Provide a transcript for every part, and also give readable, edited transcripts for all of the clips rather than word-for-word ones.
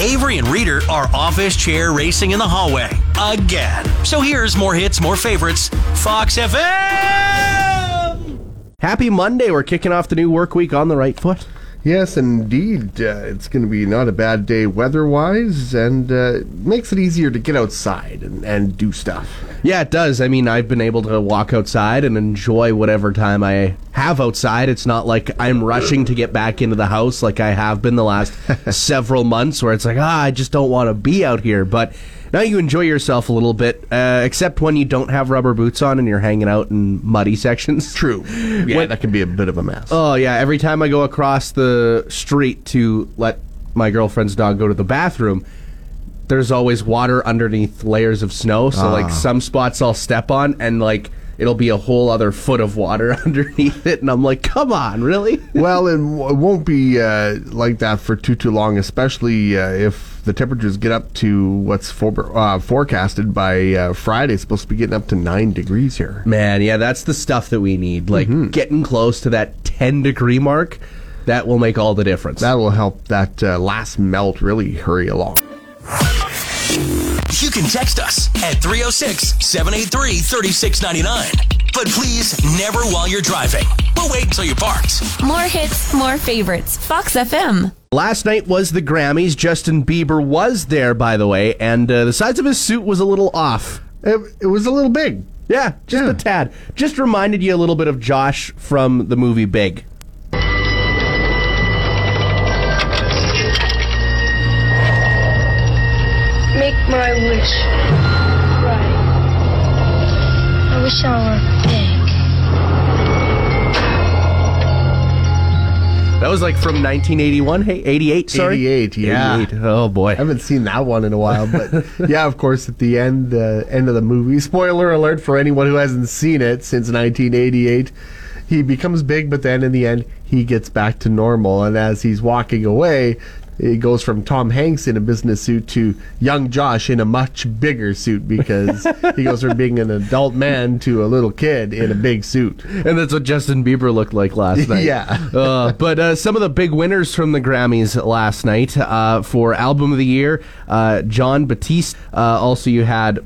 Avery and Reader are office chair racing in the hallway again. So here's more hits, more favorites. Fox FM! Happy Monday. We're kicking off the new work week on the right foot. Yes, indeed. It's going to be not a bad day weather-wise, and makes it easier to get outside and do stuff. Yeah, it does. I mean, I've been able to walk outside and enjoy whatever time I have outside. It's not like I'm rushing to get back into the house like I have been the last several months, where it's like, I just don't want to be out here. But now you enjoy yourself a little bit, except when you don't have rubber boots on and you're hanging out in muddy sections. True. Yeah, that can be a bit of a mess. Oh, yeah. Every time I go across the street to let my girlfriend's dog go to the bathroom, there's always water underneath layers of snow. So, like, some spots I'll step on and, like, it'll be a whole other foot of water underneath it. And I'm like, come on, really? Well, it won't be like that for too long, especially if the temperatures get up to what's forecasted by Friday. It's supposed to be getting up to 9 degrees here. Man, yeah, that's the stuff that we need. Like, getting close to that 10-degree mark, that will make all the difference. That will help that last melt really hurry along. You can text us at 306-783-3699. But please, never while you're driving. We'll wait until you're parked. More hits, more favorites. Fox FM. Last night was the Grammys. Justin Bieber was there, by the way, and the size of his suit was a little off. It was a little big. Yeah, just a tad. Just reminded you a little bit of Josh from the movie Big. Make my wish right. I wish I were big. That was like from 1981. Hey, 88, sorry. 88, yeah. 88. Oh, boy. I haven't seen that one in a while. But, yeah, of course, at the end of the movie, spoiler alert for anyone who hasn't seen it since 1988, he becomes big, but then in the end, he gets back to normal. And as he's walking away, it goes from Tom Hanks in a business suit to young Josh in a much bigger suit, because he goes from being an adult man to a little kid in a big suit. And that's what Justin Bieber looked like last night. Yeah. But some of the big winners from the Grammys last night for Album of the Year, John Batiste. Also, you had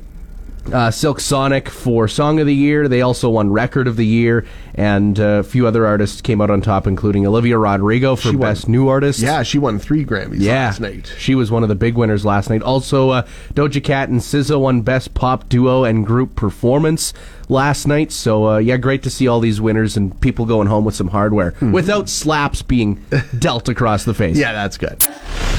Silk Sonic for Song of the Year. They also won Record of the Year, and a few other artists came out on top, including Olivia Rodrigo for Best New Artist. Yeah, she won 3 Grammys last night. She was one of the big winners last night. Also, Doja Cat and SZA won Best Pop Duo and Group Performance last night. So, great to see all these winners and people going home with some hardware without slaps being dealt across the face. Yeah, that's good.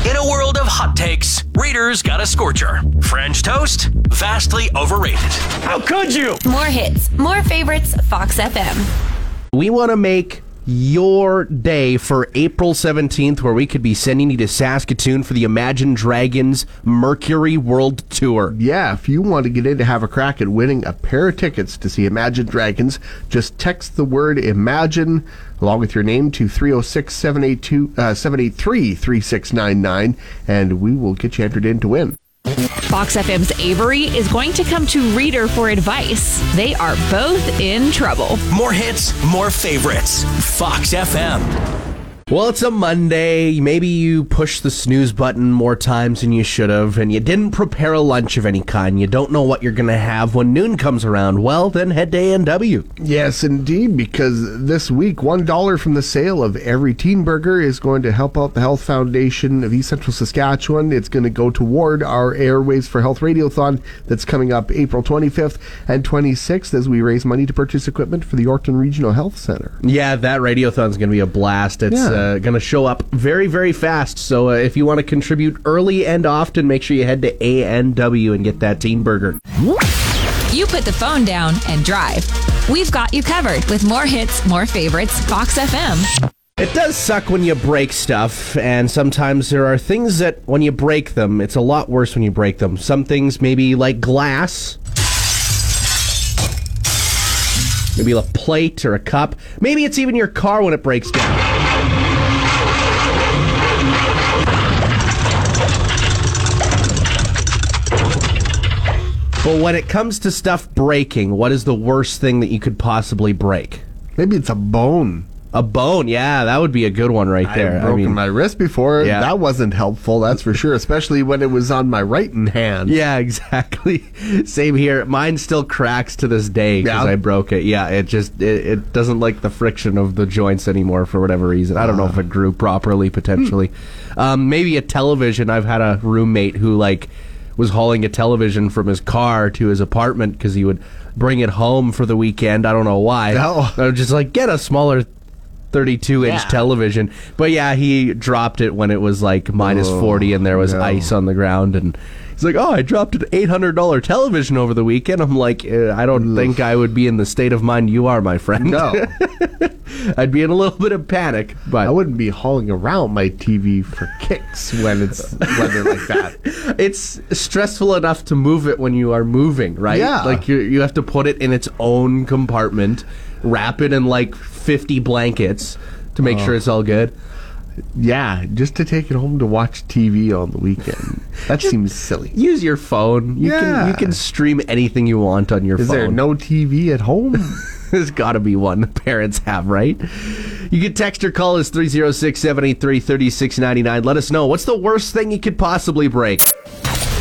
In a world of hot takes, Reader's got a scorcher. French toast, vastly overrated. How could you? More hits, more favorites, Fox FM. We want to make your day for April 17th, where we could be sending you to Saskatoon for the Imagine Dragons Mercury World Tour. Yeah, if you want to get in to have a crack at winning a pair of tickets to see Imagine Dragons, just text the word Imagine along with your name to 306-783-3699, and we will get you entered in to win. Fox FM's Avery is going to come to Reader for advice. They are both in trouble. More hits, more favorites. Fox FM. Well, it's a Monday. Maybe you pushed the snooze button more times than you should have, and you didn't prepare a lunch of any kind. You don't know what you're going to have when noon comes around. Well, then head to A&W. Yes, indeed, because this week, $1 from the sale of every teen burger is going to help out the Health Foundation of East Central Saskatchewan. It's going to go toward our Airways for Health Radiothon that's coming up April 25th and 26th as we raise money to purchase equipment for the Yorkton Regional Health Center. Yeah, that radiothon's going to be a blast. It's going to show up very, very fast. So if you want to contribute early and often, make sure you head to A&W and get that teen burger. You put the phone down and drive. We've got you covered with more hits, more favorites, Fox FM. It does suck when you break stuff, and sometimes there are things that, when you break them, it's a lot worse when you break them. Some things, maybe like glass, maybe a plate or a cup. Maybe it's even your car when it breaks down. But when it comes to stuff breaking, what is the worst thing that you could possibly break? Maybe it's a bone. A bone, yeah, that would be a good one right there. I've broken my wrist before. Yeah. That wasn't helpful, that's for sure, especially when it was on my right hand. Yeah, exactly. Same here. Mine still cracks to this day because I broke it. Yeah, it just it doesn't like the friction of the joints anymore for whatever reason. I don't know if it grew properly, potentially. Maybe a television. I've had a roommate who was hauling a television from his car to his apartment because he would bring it home for the weekend. I don't know why. No. I was just like, get a smaller 32-inch television. But yeah, he dropped it when it was like minus 40 and there was ice on the ground. And he's like, oh, I dropped an $800 television over the weekend. I'm like, I don't think I would be in the state of mind you are, my friend. No. I'd be in a little bit of panic. But I wouldn't be hauling around my TV for kicks when it's weather like that. It's stressful enough to move it when you are moving, right? Yeah. Like you have to put it in its own compartment, wrap it in like 50 blankets to make sure it's all good. Yeah, just to take it home to watch TV on the weekend. That seems silly. Use your phone. You can stream anything you want on your phone. Is there no TV at home? There's got to be one. The parents have, right? You can text or call us 306-783-3699. Let us know. What's the worst thing you could possibly break?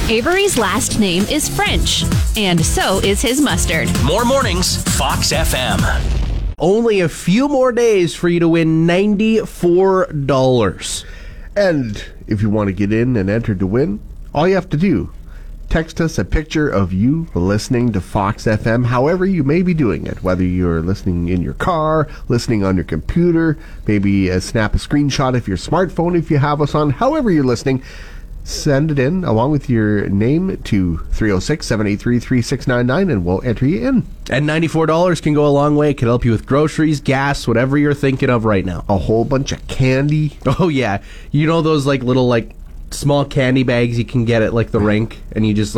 Avery's last name is French, and so is his mustard. More mornings, Fox FM. Only a few more days for you to win $94. And if you want to get in and enter to win, all you have to do, text us a picture of you listening to Fox FM, however you may be doing it, whether you're listening in your car, listening on your computer, maybe snap a screenshot of your smartphone if you have us on, however you're listening. Send it in along with your name to 306-783-3699 and we'll enter you in. And $94 can go a long way. It can help you with groceries, gas, whatever you're thinking of right now. A whole bunch of candy. Oh, yeah. You know those little small candy bags you can get at the rink, and you just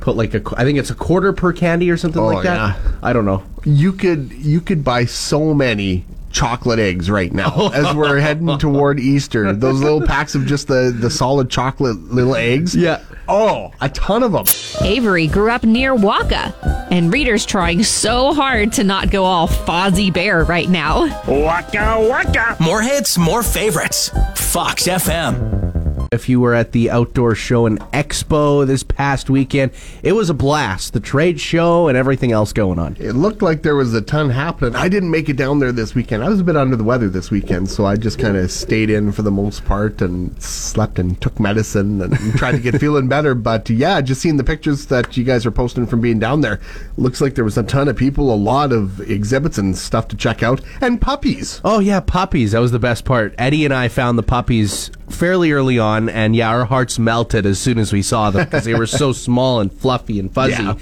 put I think it's a quarter per candy or something like that? Yeah. I don't know. You could buy so many chocolate eggs right now as we're heading toward Easter. Those little packs of just the solid chocolate little eggs. Yeah. Oh, a ton of them. Avery grew up near Waka, and Reader's trying so hard to not go all Fozzie Bear right now. Waka, Waka. More hits, more favorites. Fox FM. If you were at the Outdoor Show and Expo this past weekend, it was a blast. The trade show and everything else going on. It looked like there was a ton happening. I didn't make it down there this weekend. I was a bit under the weather this weekend, so I just kind of stayed in for the most part and slept and took medicine and tried to get feeling better. But yeah, just seeing the pictures that you guys are posting from being down there, looks like there was a ton of people, a lot of exhibits and stuff to check out, and puppies. Oh yeah, puppies. That was the best part. Eddie and I found the puppies fairly early on. And yeah, our hearts melted as soon as we saw them because they were so small and fluffy and fuzzy. Yeah.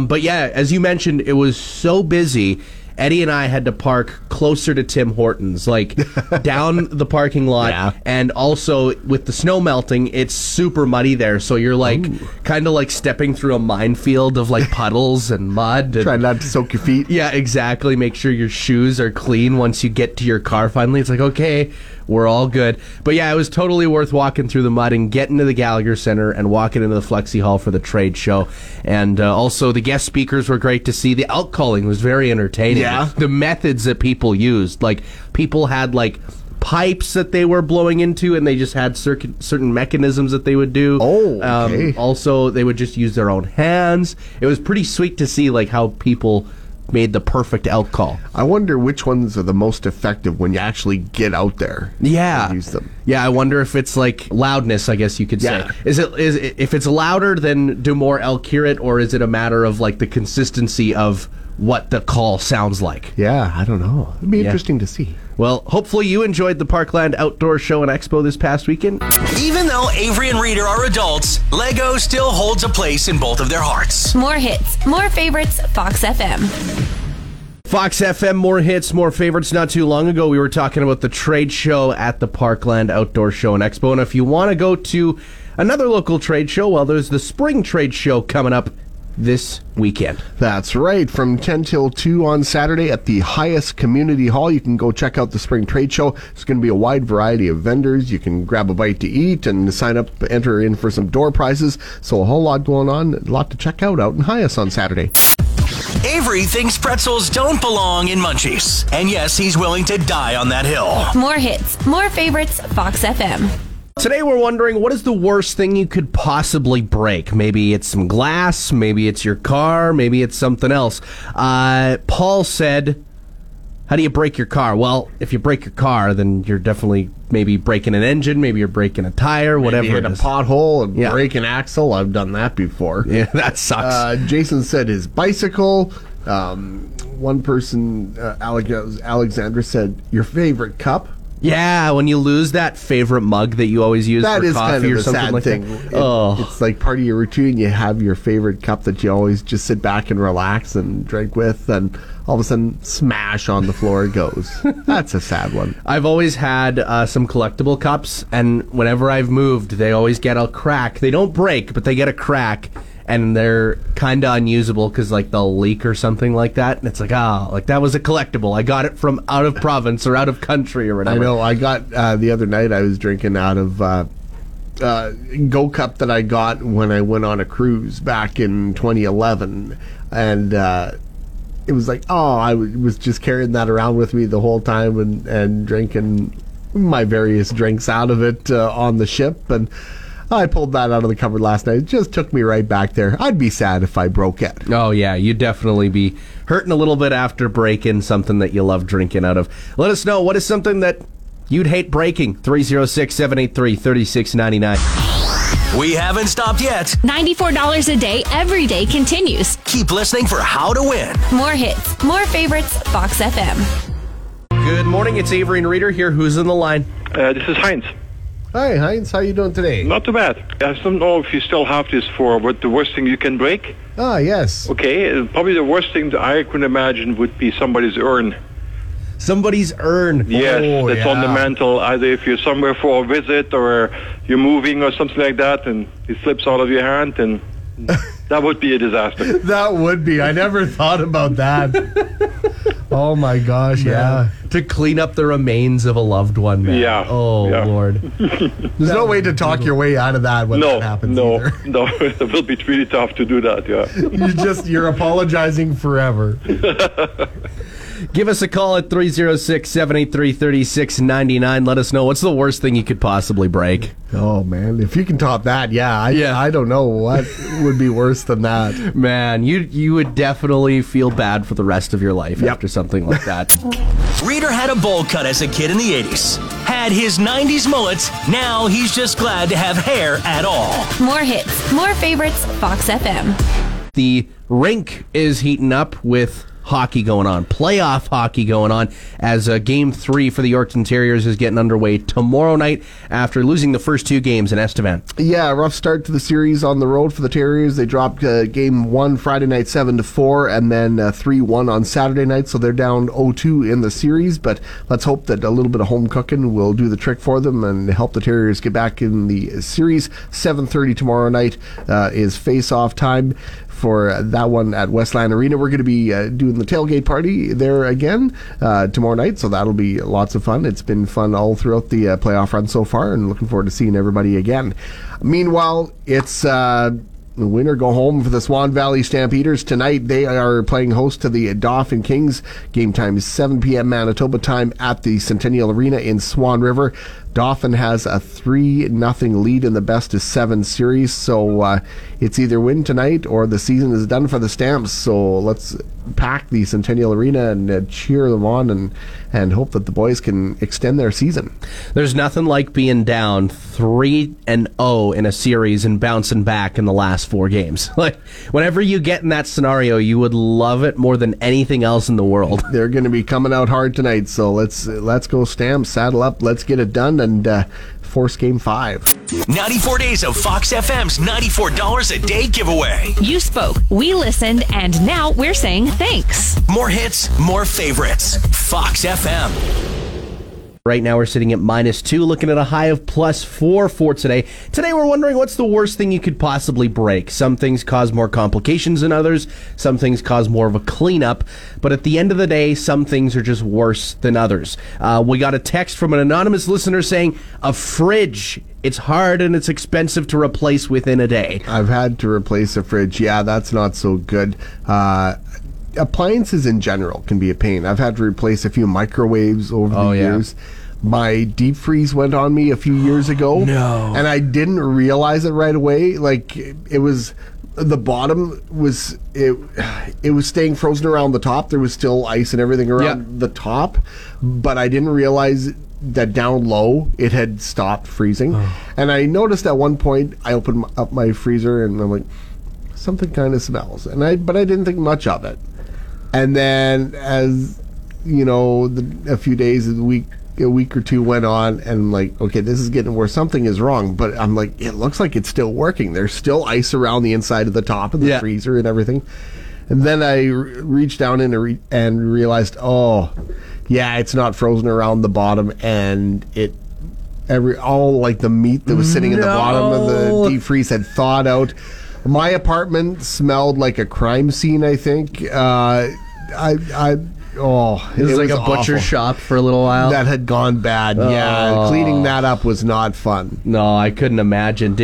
But yeah, as you mentioned, it was so busy. Eddie and I had to park closer to Tim Hortons, down the parking lot. Yeah. And also, with the snow melting, it's super muddy there. So you're kind of stepping through a minefield of puddles and mud. And, try not to soak your feet. Yeah, exactly. Make sure your shoes are clean once you get to your car finally. It's okay, we're all good. But yeah, it was totally worth walking through the mud and getting to the Gallagher Center and walking into the Flexi Hall for the trade show. And also, the guest speakers were great to see. The outcalling was very entertaining. Yeah. The methods that people used. People had, pipes that they were blowing into, and they just had certain mechanisms that they would do. Oh, okay. Also, they would just use their own hands. It was pretty sweet to see, how people made the perfect elk call. I wonder which ones are the most effective when you actually get out there. Yeah. And use them. Yeah, I wonder if it's loudness, I guess you could say. Is it if it's louder, then do more elk hear it, or is it a matter of the consistency of what the call sounds like? Yeah, I don't know. It'd be interesting to see. Well, hopefully you enjoyed the Parkland Outdoor Show and Expo this past weekend. Even though Avery and Reader are adults, Lego still holds a place in both of their hearts. More hits, more favorites, Fox FM. Fox FM, more hits, more favorites. Not too long ago, we were talking about the trade show at the Parkland Outdoor Show and Expo. And if you want to go to another local trade show, well, there's the spring trade show coming up this weekend. That's right. From 10 till 2 on Saturday at the Hyas Community Hall. You can go check out the spring trade show. It's going to be a wide variety of vendors. You can grab a bite to eat and sign up, enter in for some door prizes. So a whole lot going on, a lot to check out in Hyas on Saturday. Avery thinks pretzels don't belong in munchies. And yes, he's willing to die on that hill. More hits, more favorites, Fox FM. Today we're wondering, what is the worst thing you could possibly break? Maybe it's some glass, maybe it's your car, maybe it's something else. Paul said, how do you break your car? Well, if you break your car, then you're definitely maybe breaking an engine, maybe you're breaking a tire, whatever it is. Maybe hit a pothole and break an axle. I've done that before. Yeah, that sucks. Jason said his bicycle. One person, Alexandra, said your favorite cup. Yeah, when you lose that favorite mug that you always use for coffee or something like that. That is kind of a sad thing. Oh. It's like part of your routine. You have your favorite cup that you always just sit back and relax and drink with, and all of a sudden, smash on the floor it goes. That's a sad one. I've always had some collectible cups, and whenever I've moved, they always get a crack. They don't break, but they get a crack. And they're kind of unusable because, like, they'll leak or something like that. And it's like, that was a collectible. I got it from out of province or out of country or whatever. I know. I got the other night I was drinking out of Go Cup that I got when I went on a cruise back in 2011. And it was like, I was just carrying that around with me the whole time and drinking my various drinks out of it on the ship. And I pulled that out of the cupboard last night. It just took me right back there. I'd be sad if I broke it. Oh, yeah. You'd definitely be hurting a little bit after breaking something that you love drinking out of. Let us know, what is something that you'd hate breaking? 306-783-3699. We haven't stopped yet. $94 a day every day continues. Keep listening for How to Win. More hits, more favorites, Fox FM. Good morning. It's Avery and Reader here. Who's on the line? This is Heinz. Hi, Heinz. How you doing today? Not too bad. I don't know if you still have this for what the worst thing you can break. Ah, yes. Okay, probably the worst thing that I could imagine would be somebody's urn. Somebody's urn? Yes, that's on the mantle. Either if you're somewhere for a visit or you're moving or something like that, and it slips out of your hand, and that would be a disaster. That would be. I never thought about that. Oh, my gosh, yeah. To clean up the remains of a loved one, man. Yeah. Oh, yeah. Lord. There's no way to talk your way out of that when that happens either. No, it will be really tough to do that, yeah. You're apologizing forever. Give us a call at 306-783-3699. Let us know what's the worst thing you could possibly break. Oh, man. If you can top that, I don't know what would be worse than that. Man, you would definitely feel bad for the rest of your life after something like that. Reader had a bowl cut as a kid in the 80s. Had his 90s mullet. Now he's just glad to have hair at all. More hits, more favorites, Fox FM. The rink is heating up with hockey going on, playoff hockey going on, as Game 3 for the Yorkton Terriers is getting underway tomorrow night after losing the first two games in Estevan. Yeah, a rough start to the series on the road for the Terriers. They dropped Game 1 Friday night 7-4 and then 3-1 on Saturday night, so they're down 0-2 in the series, but let's hope that a little bit of home cooking will do the trick for them and help the Terriers get back in the series. 7:30 tomorrow night is face-off time for that one at Westland Arena. We're going to be doing the tailgate party there again tomorrow night, so that'll be lots of fun. It's been fun all throughout the playoff run so far, and looking forward to seeing everybody again. Meanwhile, it's win or go home for the Swan Valley Stampeders. Tonight, they are playing host to the Dauphin Kings. Game time is 7 p.m. Manitoba time at the Centennial Arena in Swan River. Dauphin has a 3-0 lead in the best-of-7 series, so it's either win tonight or the season is done for the Stamps. So let's pack the Centennial Arena and cheer them on and hope that the boys can extend their season. There's nothing like being down 3-0 in a series and bouncing back in the last four games. Like, whenever you get in that scenario, you would love it more than anything else in the world. They're going to be coming out hard tonight, so let's go Stamps, saddle up, let's get it done, and force game 5. 94 days of Fox FM's $94 a day giveaway. You spoke, we listened, and now we're saying thanks. More hits, more favorites. Fox FM. Right now we're sitting at -2, looking at a high of +4 for today. Today we're wondering what's the worst thing you could possibly break. Some things cause more complications than others. Some things cause more of a cleanup. But at the end of the day, some things are just worse than others. We got a text from an anonymous listener saying, a fridge. It's hard and it's expensive to replace within a day. I've had to replace a fridge. Yeah, that's not so good. Appliances in general can be a pain. I've had to replace a few microwaves over the years. My deep freeze went on me a few years ago. No. And I didn't realize it right away. Like, it was, the bottom was, it was staying frozen around the top. There was still ice and everything around the top. But I didn't realize that down low it had stopped freezing. And I noticed at one point, I opened up my freezer and I'm like, something kind of smells. But I didn't think much of it. And then, as you know, a few days of the week, a week or two went on, and I'm like, okay, this is getting worse. Something is wrong. But I'm like, it looks like it's still working. There's still ice around the inside of the top of the freezer and everything. And then I reached down and realized, it's not frozen around the bottom, and it. All like the meat that was sitting in the bottom of the defreeze had thawed out. My apartment smelled like a crime scene, I think. It was like a butcher shop for a little while. That had gone bad. Yeah, cleaning that up was not fun. No, I couldn't imagine.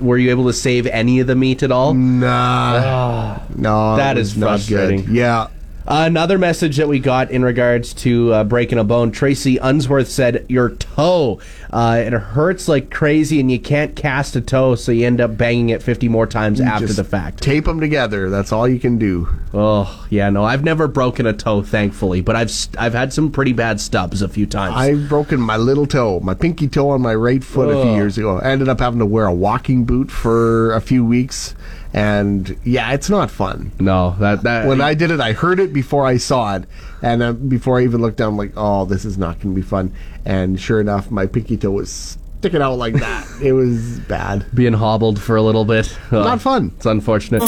Were you able to save any of the meat at all? Nah. No. That is frustrating. Yeah. Another message that we got in regards to breaking a bone. Tracy Unsworth said, your toe. It hurts like crazy, and you can't cast a toe, so you end up banging it 50 more times after the fact. Tape them together. That's all you can do. Oh, yeah, no. I've never broken a toe, thankfully, but I've had some pretty bad stubs a few times. I've broken my little toe, my pinky toe on my right foot a few years ago. I ended up having to wear a walking boot for a few weeks. And yeah, it's not fun. No, that when I did it, I heard it before I saw it, and before I even looked down, I'm like, oh, this is not going to be fun. And sure enough, my pinky toe was sticking out like that. It was bad. Being hobbled for a little bit. Not fun. It's unfortunate.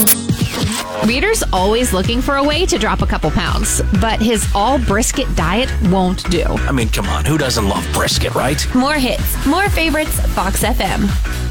Reader's always looking for a way to drop a couple pounds, but his all brisket diet won't do. I mean, come on, who doesn't love brisket, right? More hits, more favorites, Fox FM.